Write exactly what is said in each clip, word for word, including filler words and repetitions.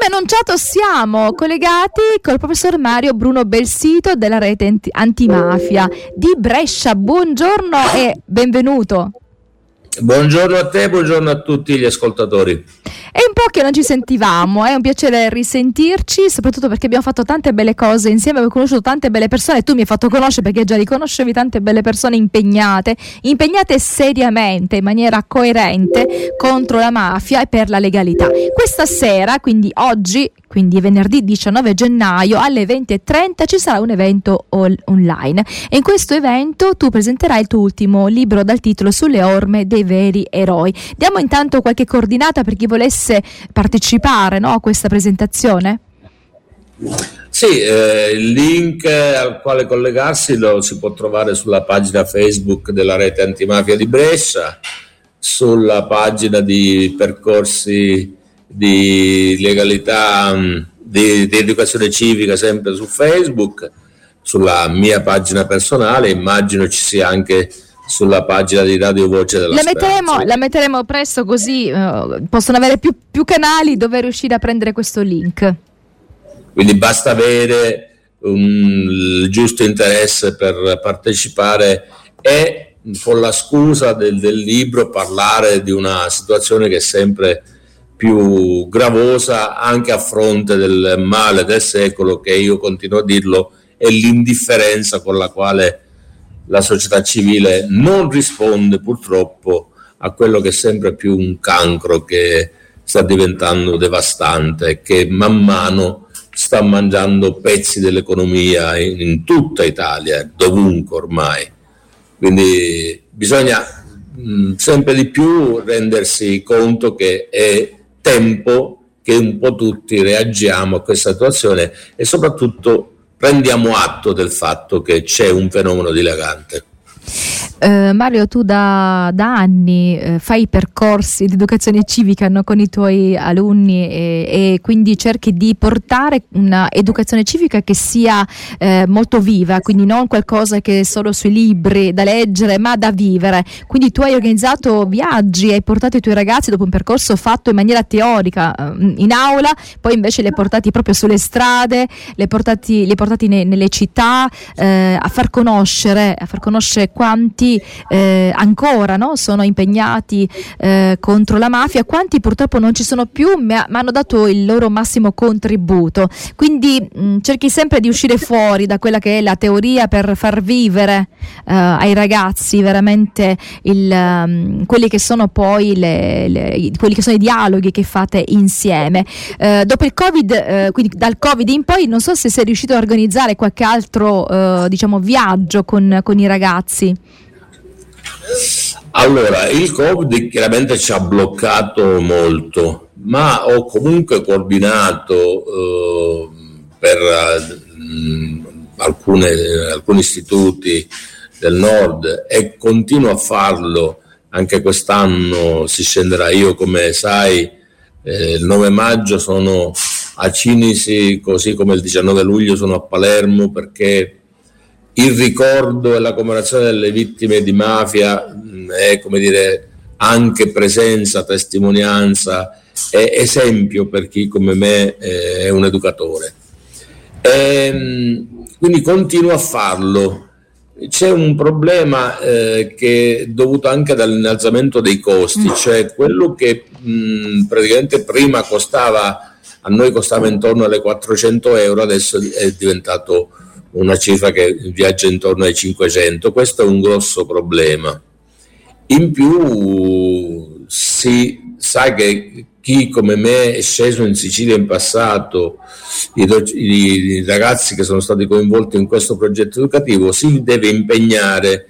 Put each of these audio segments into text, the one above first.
Come annunciato siamo collegati col professor Mario Bruno Belsito della Rete Antimafia di Brescia. Buongiorno e benvenuto. Buongiorno a te, buongiorno a tutti gli ascoltatori. È un po' che non ci sentivamo, è un piacere risentirci, soprattutto perché abbiamo fatto tante belle cose insieme, abbiamo conosciuto tante belle persone, tu mi hai fatto conoscere perché già li conoscevi, tante belle persone impegnate, impegnate seriamente, in maniera coerente contro la mafia e per la legalità. Questa sera, quindi oggi, quindi venerdì diciannove gennaio alle venti e trenta ci sarà un evento online e in questo evento tu presenterai il tuo ultimo libro dal titolo Sulle orme dei veri eroi. Diamo intanto qualche coordinata per chi volesse partecipare, no, a questa presentazione? Sì, eh, il link al quale collegarsi lo si può trovare sulla pagina Facebook della Rete Antimafia di Brescia, sulla pagina di percorsi di legalità, di, di educazione civica, sempre su Facebook, sulla mia pagina personale, immagino ci sia anche sulla pagina di Radio Voce della Speranza. La metteremo presto, così uh, possono avere più, più canali dove riuscire a prendere questo link. Quindi basta avere um, il giusto interesse per partecipare e con la scusa del, del libro parlare di una situazione che è sempre più gravosa anche a fronte del male del secolo, che io continuo a dirlo è l'indifferenza con la quale la società civile non risponde purtroppo a quello che è sempre più un cancro che sta diventando devastante, che man mano sta mangiando pezzi dell'economia in, in tutta Italia, dovunque ormai. Quindi bisogna mh, sempre di più rendersi conto che è tempo che un po' tutti reagiamo a questa situazione e soprattutto prendiamo atto del fatto che c'è un fenomeno dilagante. Eh, Mario, tu da, da anni eh, fai percorsi di educazione civica, no, con i tuoi alunni e, e quindi cerchi di portare una educazione civica che sia eh, molto viva, quindi non qualcosa che è solo sui libri da leggere ma da vivere. Quindi tu hai organizzato viaggi, hai portato i tuoi ragazzi dopo un percorso fatto in maniera teorica eh, in aula, poi invece li hai portati proprio sulle strade, li hai portati, li hai portati ne, nelle città eh, a far conoscere, a far conoscere quanti Eh, ancora no? sono impegnati eh, contro la mafia, quanti purtroppo non ci sono più ma, ma hanno dato il loro massimo contributo. Quindi mh, cerchi sempre di uscire fuori da quella che è la teoria per far vivere eh, ai ragazzi veramente il, um, quelli che sono poi le, le, quelli che sono i dialoghi che fate insieme. Eh, dopo il Covid, eh, quindi dal Covid in poi, non so se sei riuscito a organizzare qualche altro eh, diciamo viaggio con, con i ragazzi. Allora, il Covid chiaramente ci ha bloccato molto, ma ho comunque coordinato eh, per eh, alcune, alcuni istituti del nord e continuo a farlo anche quest'anno. Si scenderà, io come sai eh, il nove maggio sono a Cinisi, così come il diciannove luglio sono a Palermo, perché il ricordo e la commemorazione delle vittime di mafia è, come dire, anche presenza, testimonianza, è esempio per chi come me è un educatore. E quindi continuo a farlo. C'è un problema eh, che è dovuto anche dall'innalzamento dei costi, cioè quello che mh, praticamente prima costava, a noi costava intorno alle quattrocento euro, adesso è diventato una cifra che viaggia intorno ai cinquecento. Questo è un grosso problema. In più si sa che chi come me è sceso in Sicilia in passato, i, i ragazzi che sono stati coinvolti in questo progetto educativo, si deve impegnare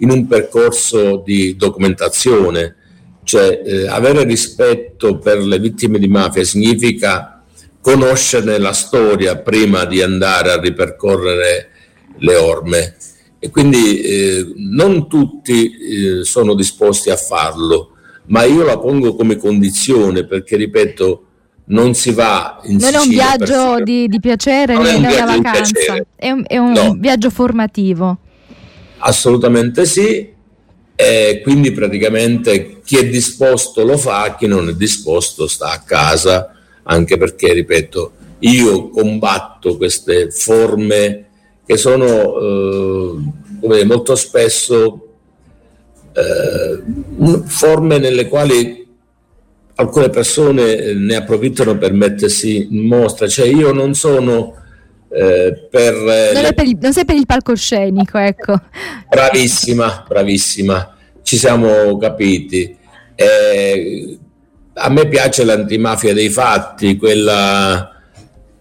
in un percorso di documentazione, cioè eh, avere rispetto per le vittime di mafia significa conoscerne la storia prima di andare a ripercorrere le orme, e quindi eh, non tutti eh, sono disposti a farlo, ma io la pongo come condizione, perché ripeto, non si va in non Sicilia, è un viaggio per... di, di piacere, non è un viaggio di vacanza, è un, è un no. viaggio formativo, assolutamente sì, e quindi praticamente chi è disposto lo fa, chi non è disposto sta a casa anche perché, ripeto, io combatto queste forme che sono eh, come molto spesso eh, forme nelle quali alcune persone ne approfittano per mettersi in mostra, cioè io non sono eh, per, non, è per il, non sei per il palcoscenico, ecco. Bravissima, bravissima, ci siamo capiti. Eh, a me piace l'antimafia dei fatti, quella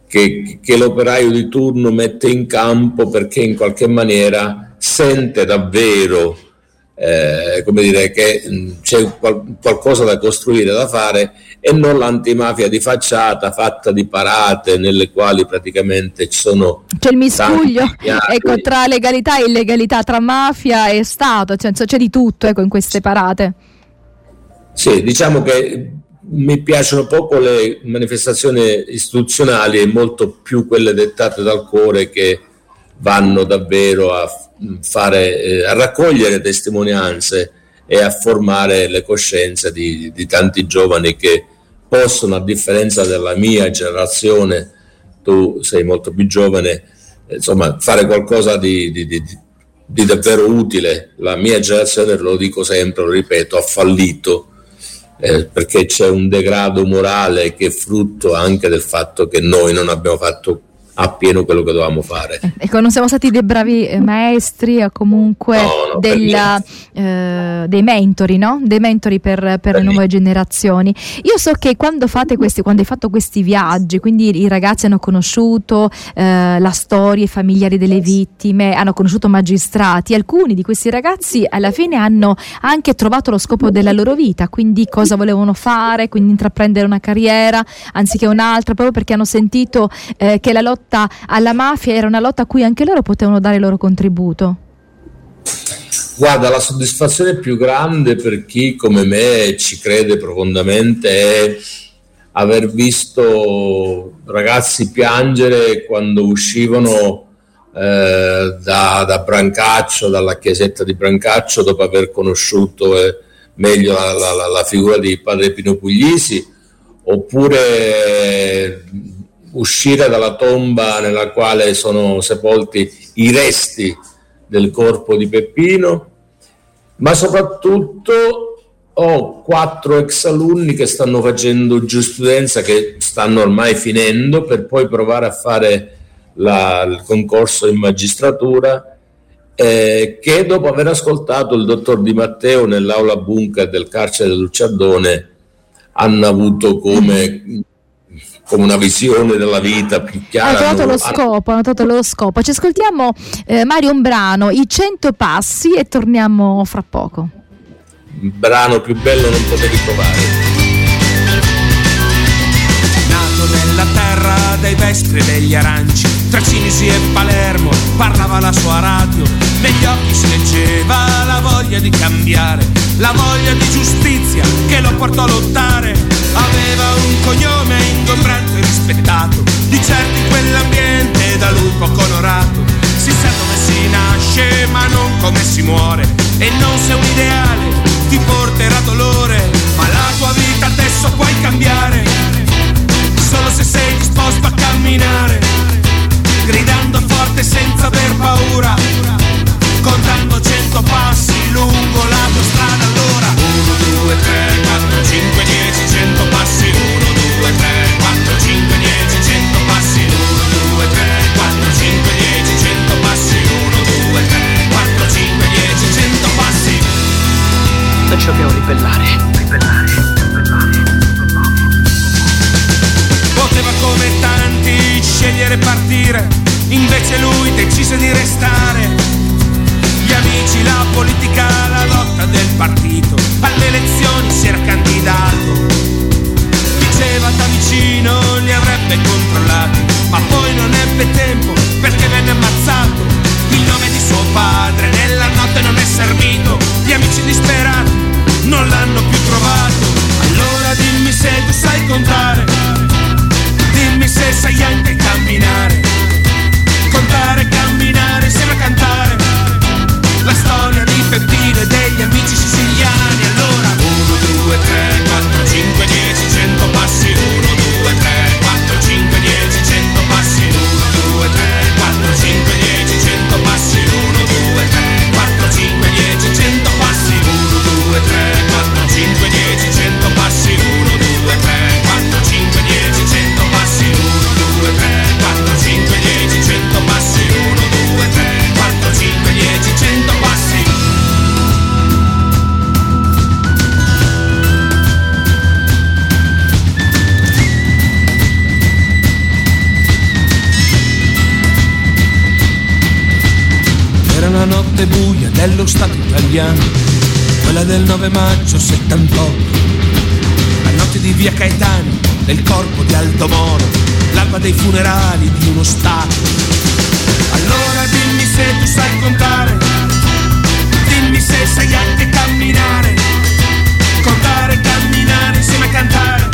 che, che l'operaio di turno mette in campo perché in qualche maniera sente davvero Eh, come dire che c'è qual- qualcosa da costruire, da fare, e non l'antimafia di facciata fatta di parate nelle quali praticamente ci sono, c'è il miscuglio, ecco, tra legalità e illegalità, tra mafia e Stato, cioè, c'è di tutto, ecco, in queste parate. Sì, diciamo che mi piacciono poco le manifestazioni istituzionali e molto più quelle dettate dal cuore, che vanno davvero a fare eh, a raccogliere testimonianze e a formare le coscienze di, di tanti giovani che possono, a differenza della mia generazione, tu sei molto più giovane, insomma, fare qualcosa di, di, di, di davvero utile. La mia generazione, lo dico sempre, lo ripeto, ha fallito eh, perché c'è un degrado morale che è frutto anche del fatto che noi non abbiamo fatto appieno quello che dovevamo fare. Ecco, non siamo stati dei bravi eh, maestri o comunque no, no, della, eh, dei mentori, no? Dei mentori per, per, per le nuove me. generazioni. Io so che quando fate questi, quando hai fatto questi viaggi, quindi i ragazzi hanno conosciuto eh, la storia, i familiari delle vittime, hanno conosciuto magistrati, alcuni di questi ragazzi alla fine hanno anche trovato lo scopo della loro vita, quindi cosa volevano fare, quindi intraprendere una carriera anziché un'altra, proprio perché hanno sentito eh, che la lotta alla mafia era una lotta a cui anche loro potevano dare il loro contributo. Guarda, la soddisfazione più grande per chi come me ci crede profondamente è aver visto ragazzi piangere quando uscivano eh, da, da Brancaccio, dalla chiesetta di Brancaccio, dopo aver conosciuto eh, meglio la, la, la figura di Padre Pino Puglisi, oppure eh, uscire dalla tomba nella quale sono sepolti i resti del corpo di Peppino, ma soprattutto ho quattro ex alunni che stanno facendo giurisprudenza, che stanno ormai finendo per poi provare a fare la, il concorso in magistratura, eh, che dopo aver ascoltato il dottor Di Matteo nell'aula bunker del carcere del Luciaddone hanno avuto come... come una visione della vita più chiara. Hanno trovato lo scopo, hanno trovato lo scopo. Ci ascoltiamo eh, Mario, un brano, I cento passi, e torniamo fra poco. Un brano più bello non potevi trovare. Nato nella terra dei vestri e degli aranci, tra Cinisi e Palermo parlava la sua radio, negli occhi si leggeva la voglia di cambiare, la voglia di giustizia che lo portò a lottare. Aveva un cognome ingombrante e rispettato, di certo in quell'ambiente da lui poco onorato. Si sa dove si nasce ma non come si muore, e non se un ideale ti porterà dolore. Ma la tua vita adesso puoi cambiare, solo se sei disposto a camminare, gridando forte senza aver paura, contando cento passi lungo la tua strada. Allora uno, due, tre, quattro, cinque, dieci, cento passi. Uno, due, tre, quattro, cinque, dieci, cento passi. Uno, due, tre, quattro, cinque, dieci, cento passi. Uno, due, tre, quattro, cinque, dieci, cento passi. Non ci dobbiamo ribellare. Ribellare, ribellare, ribellare. Poteva come tanti scegliere e partire, invece lui decise di restare. Gli amici, la politica, la lotta del partito, alle elezioni si era candidato. Diceva da vicino li avrebbe controllati, ma poi non ebbe tempo perché venne ammazzato. Il nome di suo padre nella notte non è servito, gli amici disperati non l'hanno più trovato. Allora dimmi se tu sai contare, dimmi se sai anche camminare. Contare, camminare, sembra cantare la storia di Peppino e degli amici siciliani. Allora uno, due, tre, quattro, cinque, dieci, cento passi. Uno, due, tre parte buia dello Stato italiano, quella del nove maggio settantotto, la notte di via Caetano, del corpo di Aldomoro, l'alba dei funerali di uno Stato. Allora dimmi se tu sai contare, dimmi se sai anche camminare, contare e camminare insieme a cantare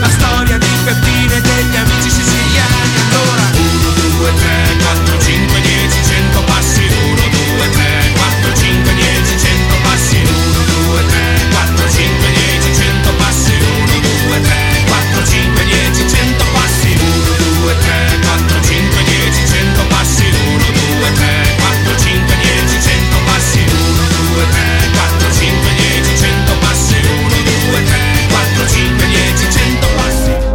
la storia di Peppino e degli amici siciliani. Allora uno, due, tre, quattro, cinque, dieci, cento passi, uno, due, tre, quattro, cinque, dieci, cento passi, uno, due, tre, quattro, cinque, dieci, cento passi, uno, due, tre, quattro, cinque, dieci, cento passi, uno, due, tre, quattro, cinque, dieci, cento passi, uno, due, tre, quattro, cinque, dieci, cento passi, uno, due, tre, quattro, cinque, dieci, cento passi, uno, due, tre, quattro, cinque, dieci, cento passi.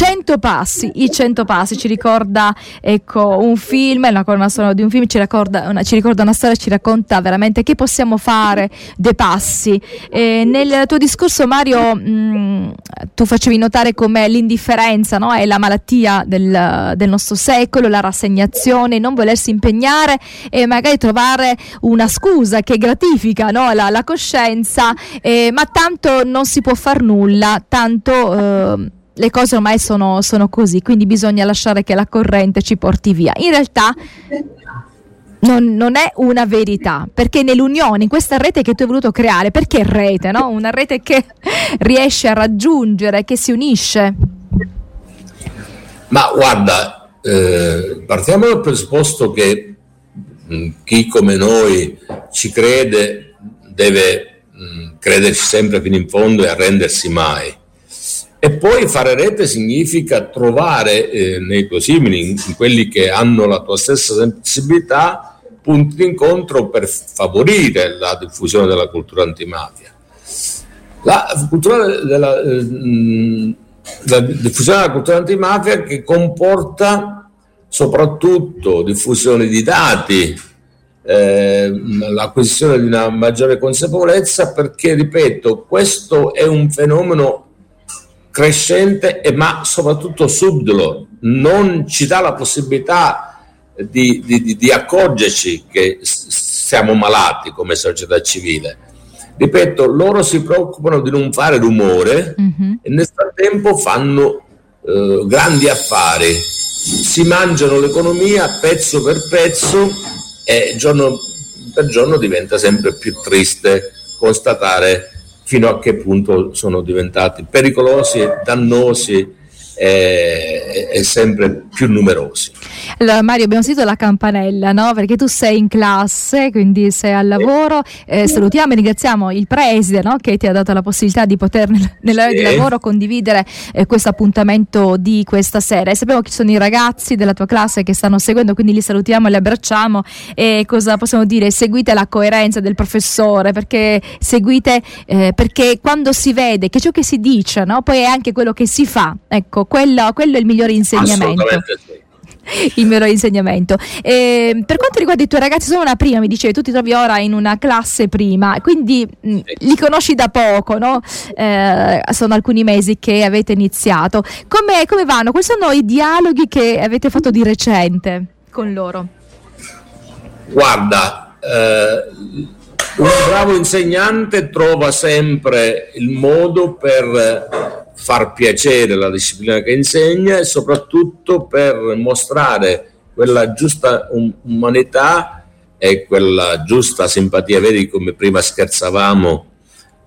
cento passi, i cento passi ci ricorda, ecco, un film, la colonna sonora di un film ci ricorda una, ci ricorda una storia, ci racconta veramente che possiamo fare dei passi. E nel tuo discorso, Mario, mh, tu facevi notare come l'indifferenza, no? È la malattia del, del nostro secolo, la rassegnazione, non volersi impegnare e magari trovare una scusa che gratifica, no? la, la coscienza, eh, ma tanto non si può far nulla, tanto... Eh, le cose ormai sono, sono così, quindi bisogna lasciare che la corrente ci porti via. In realtà non, non è una verità, perché nell'unione, in questa rete che tu hai voluto creare, perché rete, no? Una rete che riesce a raggiungere, che si unisce. Ma guarda, eh, partiamo dal presupposto che mh, chi come noi ci crede deve mh, crederci sempre fino in fondo e arrendersi mai. E poi fare rete significa trovare eh, nei tuoi simili, in quelli che hanno la tua stessa sensibilità, punti d'incontro per favorire la diffusione della cultura antimafia. La cultura della, eh, la diffusione della cultura antimafia che comporta soprattutto diffusione di dati, eh, l'acquisizione di una maggiore consapevolezza, perché, ripeto, questo è un fenomeno crescente, e ma soprattutto subdolo, non ci dà la possibilità di, di, di accorgerci che siamo malati come società civile. Ripeto, loro si preoccupano di non fare rumore, mm-hmm. e nel frattempo fanno eh, grandi affari, si mangiano l'economia pezzo per pezzo, e giorno per giorno diventa sempre più triste constatare fino a che punto sono diventati pericolosi, dannosi e, e sempre più numerosi. Allora, Mario, abbiamo sentito la campanella, no? Perché tu sei in classe, quindi sei al lavoro. Eh, salutiamo e ringraziamo il preside, no? Che ti ha dato la possibilità di poter nell'area sì. di lavoro condividere eh, questo appuntamento di questa sera. E sappiamo che ci sono i ragazzi della tua classe che stanno seguendo, quindi li salutiamo e li abbracciamo. E cosa possiamo dire? Seguite la coerenza del professore, perché seguite eh, perché quando si vede che ciò che si dice, no? Poi è anche quello che si fa. Ecco, quello, quello è il migliore insegnamento. Assolutamente sì. Il mio insegnamento. Eh, per quanto riguarda i tuoi ragazzi, sono una prima, mi dicevi, tu ti trovi ora in una classe prima, quindi mh, li conosci da poco, no? Eh, sono alcuni mesi che avete iniziato. Come, come vanno? Quali sono i dialoghi che avete fatto di recente con loro? Guarda, eh, un bravo insegnante trova sempre il modo per far piacere la disciplina che insegna e soprattutto per mostrare quella giusta um- umanità e quella giusta simpatia. Vedi come prima scherzavamo,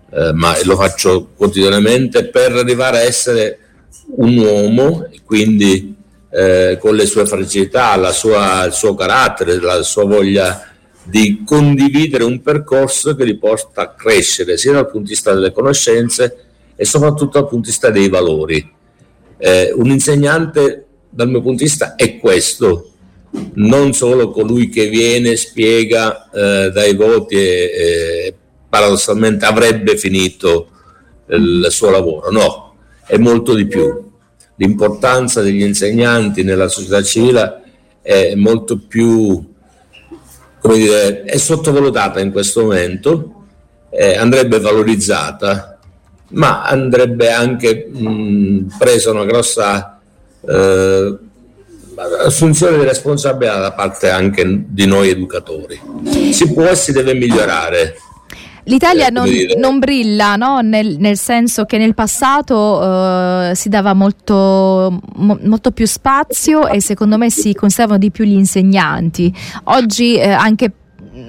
eh, ma lo faccio quotidianamente, per arrivare a essere un uomo, quindi eh, con le sue fragilità, la sua, il suo carattere, la sua voglia di condividere un percorso che li porta a crescere sia dal punto di vista delle conoscenze e soprattutto dal punto di vista dei valori. Eh, un insegnante, dal mio punto di vista, è questo, non solo colui che viene, spiega, eh, dai voti e eh, paradossalmente avrebbe finito il suo lavoro. No, è molto di più. L'importanza degli insegnanti nella società civile è molto più, come dire, è sottovalutata in questo momento, eh, andrebbe valorizzata, ma andrebbe anche mh, presa una grossa eh, assunzione di responsabilità da parte anche di noi educatori. Si può e si deve migliorare. L'Italia non, non brilla, no? nel, nel senso che nel passato eh, si dava molto, mo, molto più spazio e secondo me si conservano di più gli insegnanti. Oggi eh, anche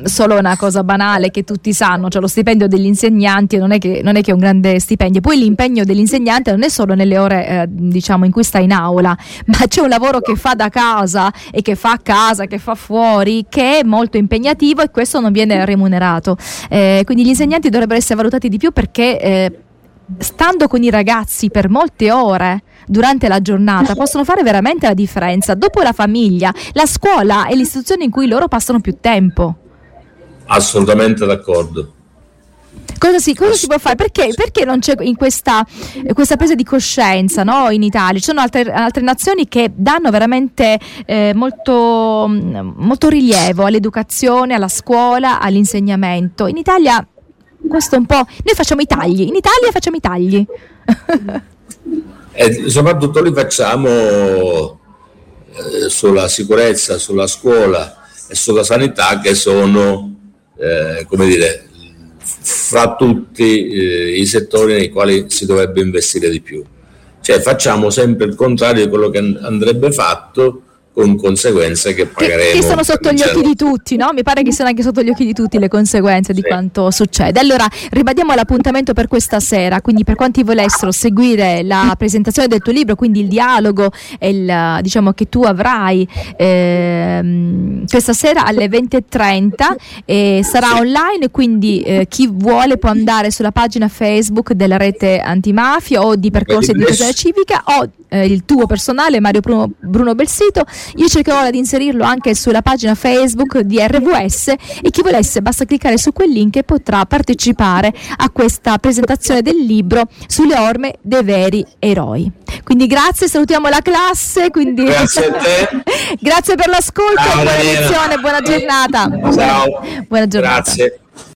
solo una cosa banale che tutti sanno, cioè lo stipendio degli insegnanti non è che, non è, che è un grande stipendio. Poi l'impegno dell'insegnante non è solo nelle ore eh, diciamo in cui sta in aula, ma c'è un lavoro che fa da casa e che fa a casa, che fa fuori, che è molto impegnativo e questo non viene remunerato, eh, quindi gli insegnanti dovrebbero essere valutati di più perché eh, stando con i ragazzi per molte ore durante la giornata possono fare veramente la differenza. Dopo la famiglia, la scuola è l'istituzione in cui loro passano più tempo. Assolutamente d'accordo. Cosa si, cosa si può fare? Perché, perché non c'è in questa, questa presa di coscienza, no, in Italia? Ci sono altre, altre nazioni che danno veramente eh, molto, molto rilievo all'educazione, alla scuola, all'insegnamento. In Italia questo è un po'... Noi facciamo i tagli, in Italia facciamo i tagli. E soprattutto li facciamo eh, sulla sicurezza, sulla scuola e sulla sanità, che sono... Eh, come dire, fra tutti eh, i settori nei quali si dovrebbe investire di più. Cioè facciamo sempre il contrario di quello che andrebbe fatto, con conseguenze che pagheremo. Che, che sono sotto gli occhi di tutti, no? Mi pare che siano anche sotto gli occhi di tutti le conseguenze di sì. quanto succede. Allora ribadiamo l'appuntamento per questa sera, quindi per quanti volessero seguire la presentazione del tuo libro, quindi il dialogo e il, diciamo che tu avrai eh, questa sera alle venti e trenta e sarà online, quindi eh, chi vuole può andare sulla pagina Facebook della Rete Antimafia o di Percorsi di Educazione Civica o eh, il tuo personale Mario Bruno, Bruno Belsito. Io cercherò di inserirlo anche sulla pagina Facebook di R V S e chi volesse basta cliccare su quel link e potrà partecipare a questa presentazione del libro Sulle orme dei veri eroi. Quindi grazie, salutiamo la classe, quindi grazie a te. Grazie per l'ascolto, ciao, buona lezione, buona giornata. Ciao. Buona giornata. Grazie.